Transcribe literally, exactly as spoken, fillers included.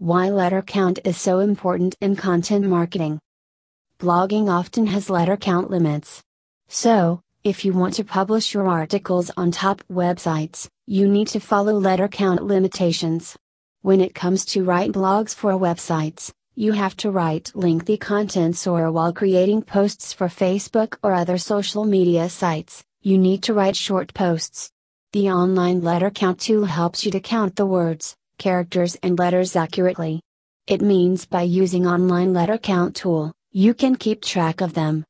Why letter count is so important in content marketing. Blogging often has letter count limits. So, if you want to publish your articles on top websites, you need to follow letter count limitations. When it comes to write blogs for websites, you have to write lengthy contents, or while creating posts for Facebook or other social media sites, you need to write short posts. The online letter count tool helps you to count the words, characters and letters accurately. It means by using online letter count tool, you can keep track of them,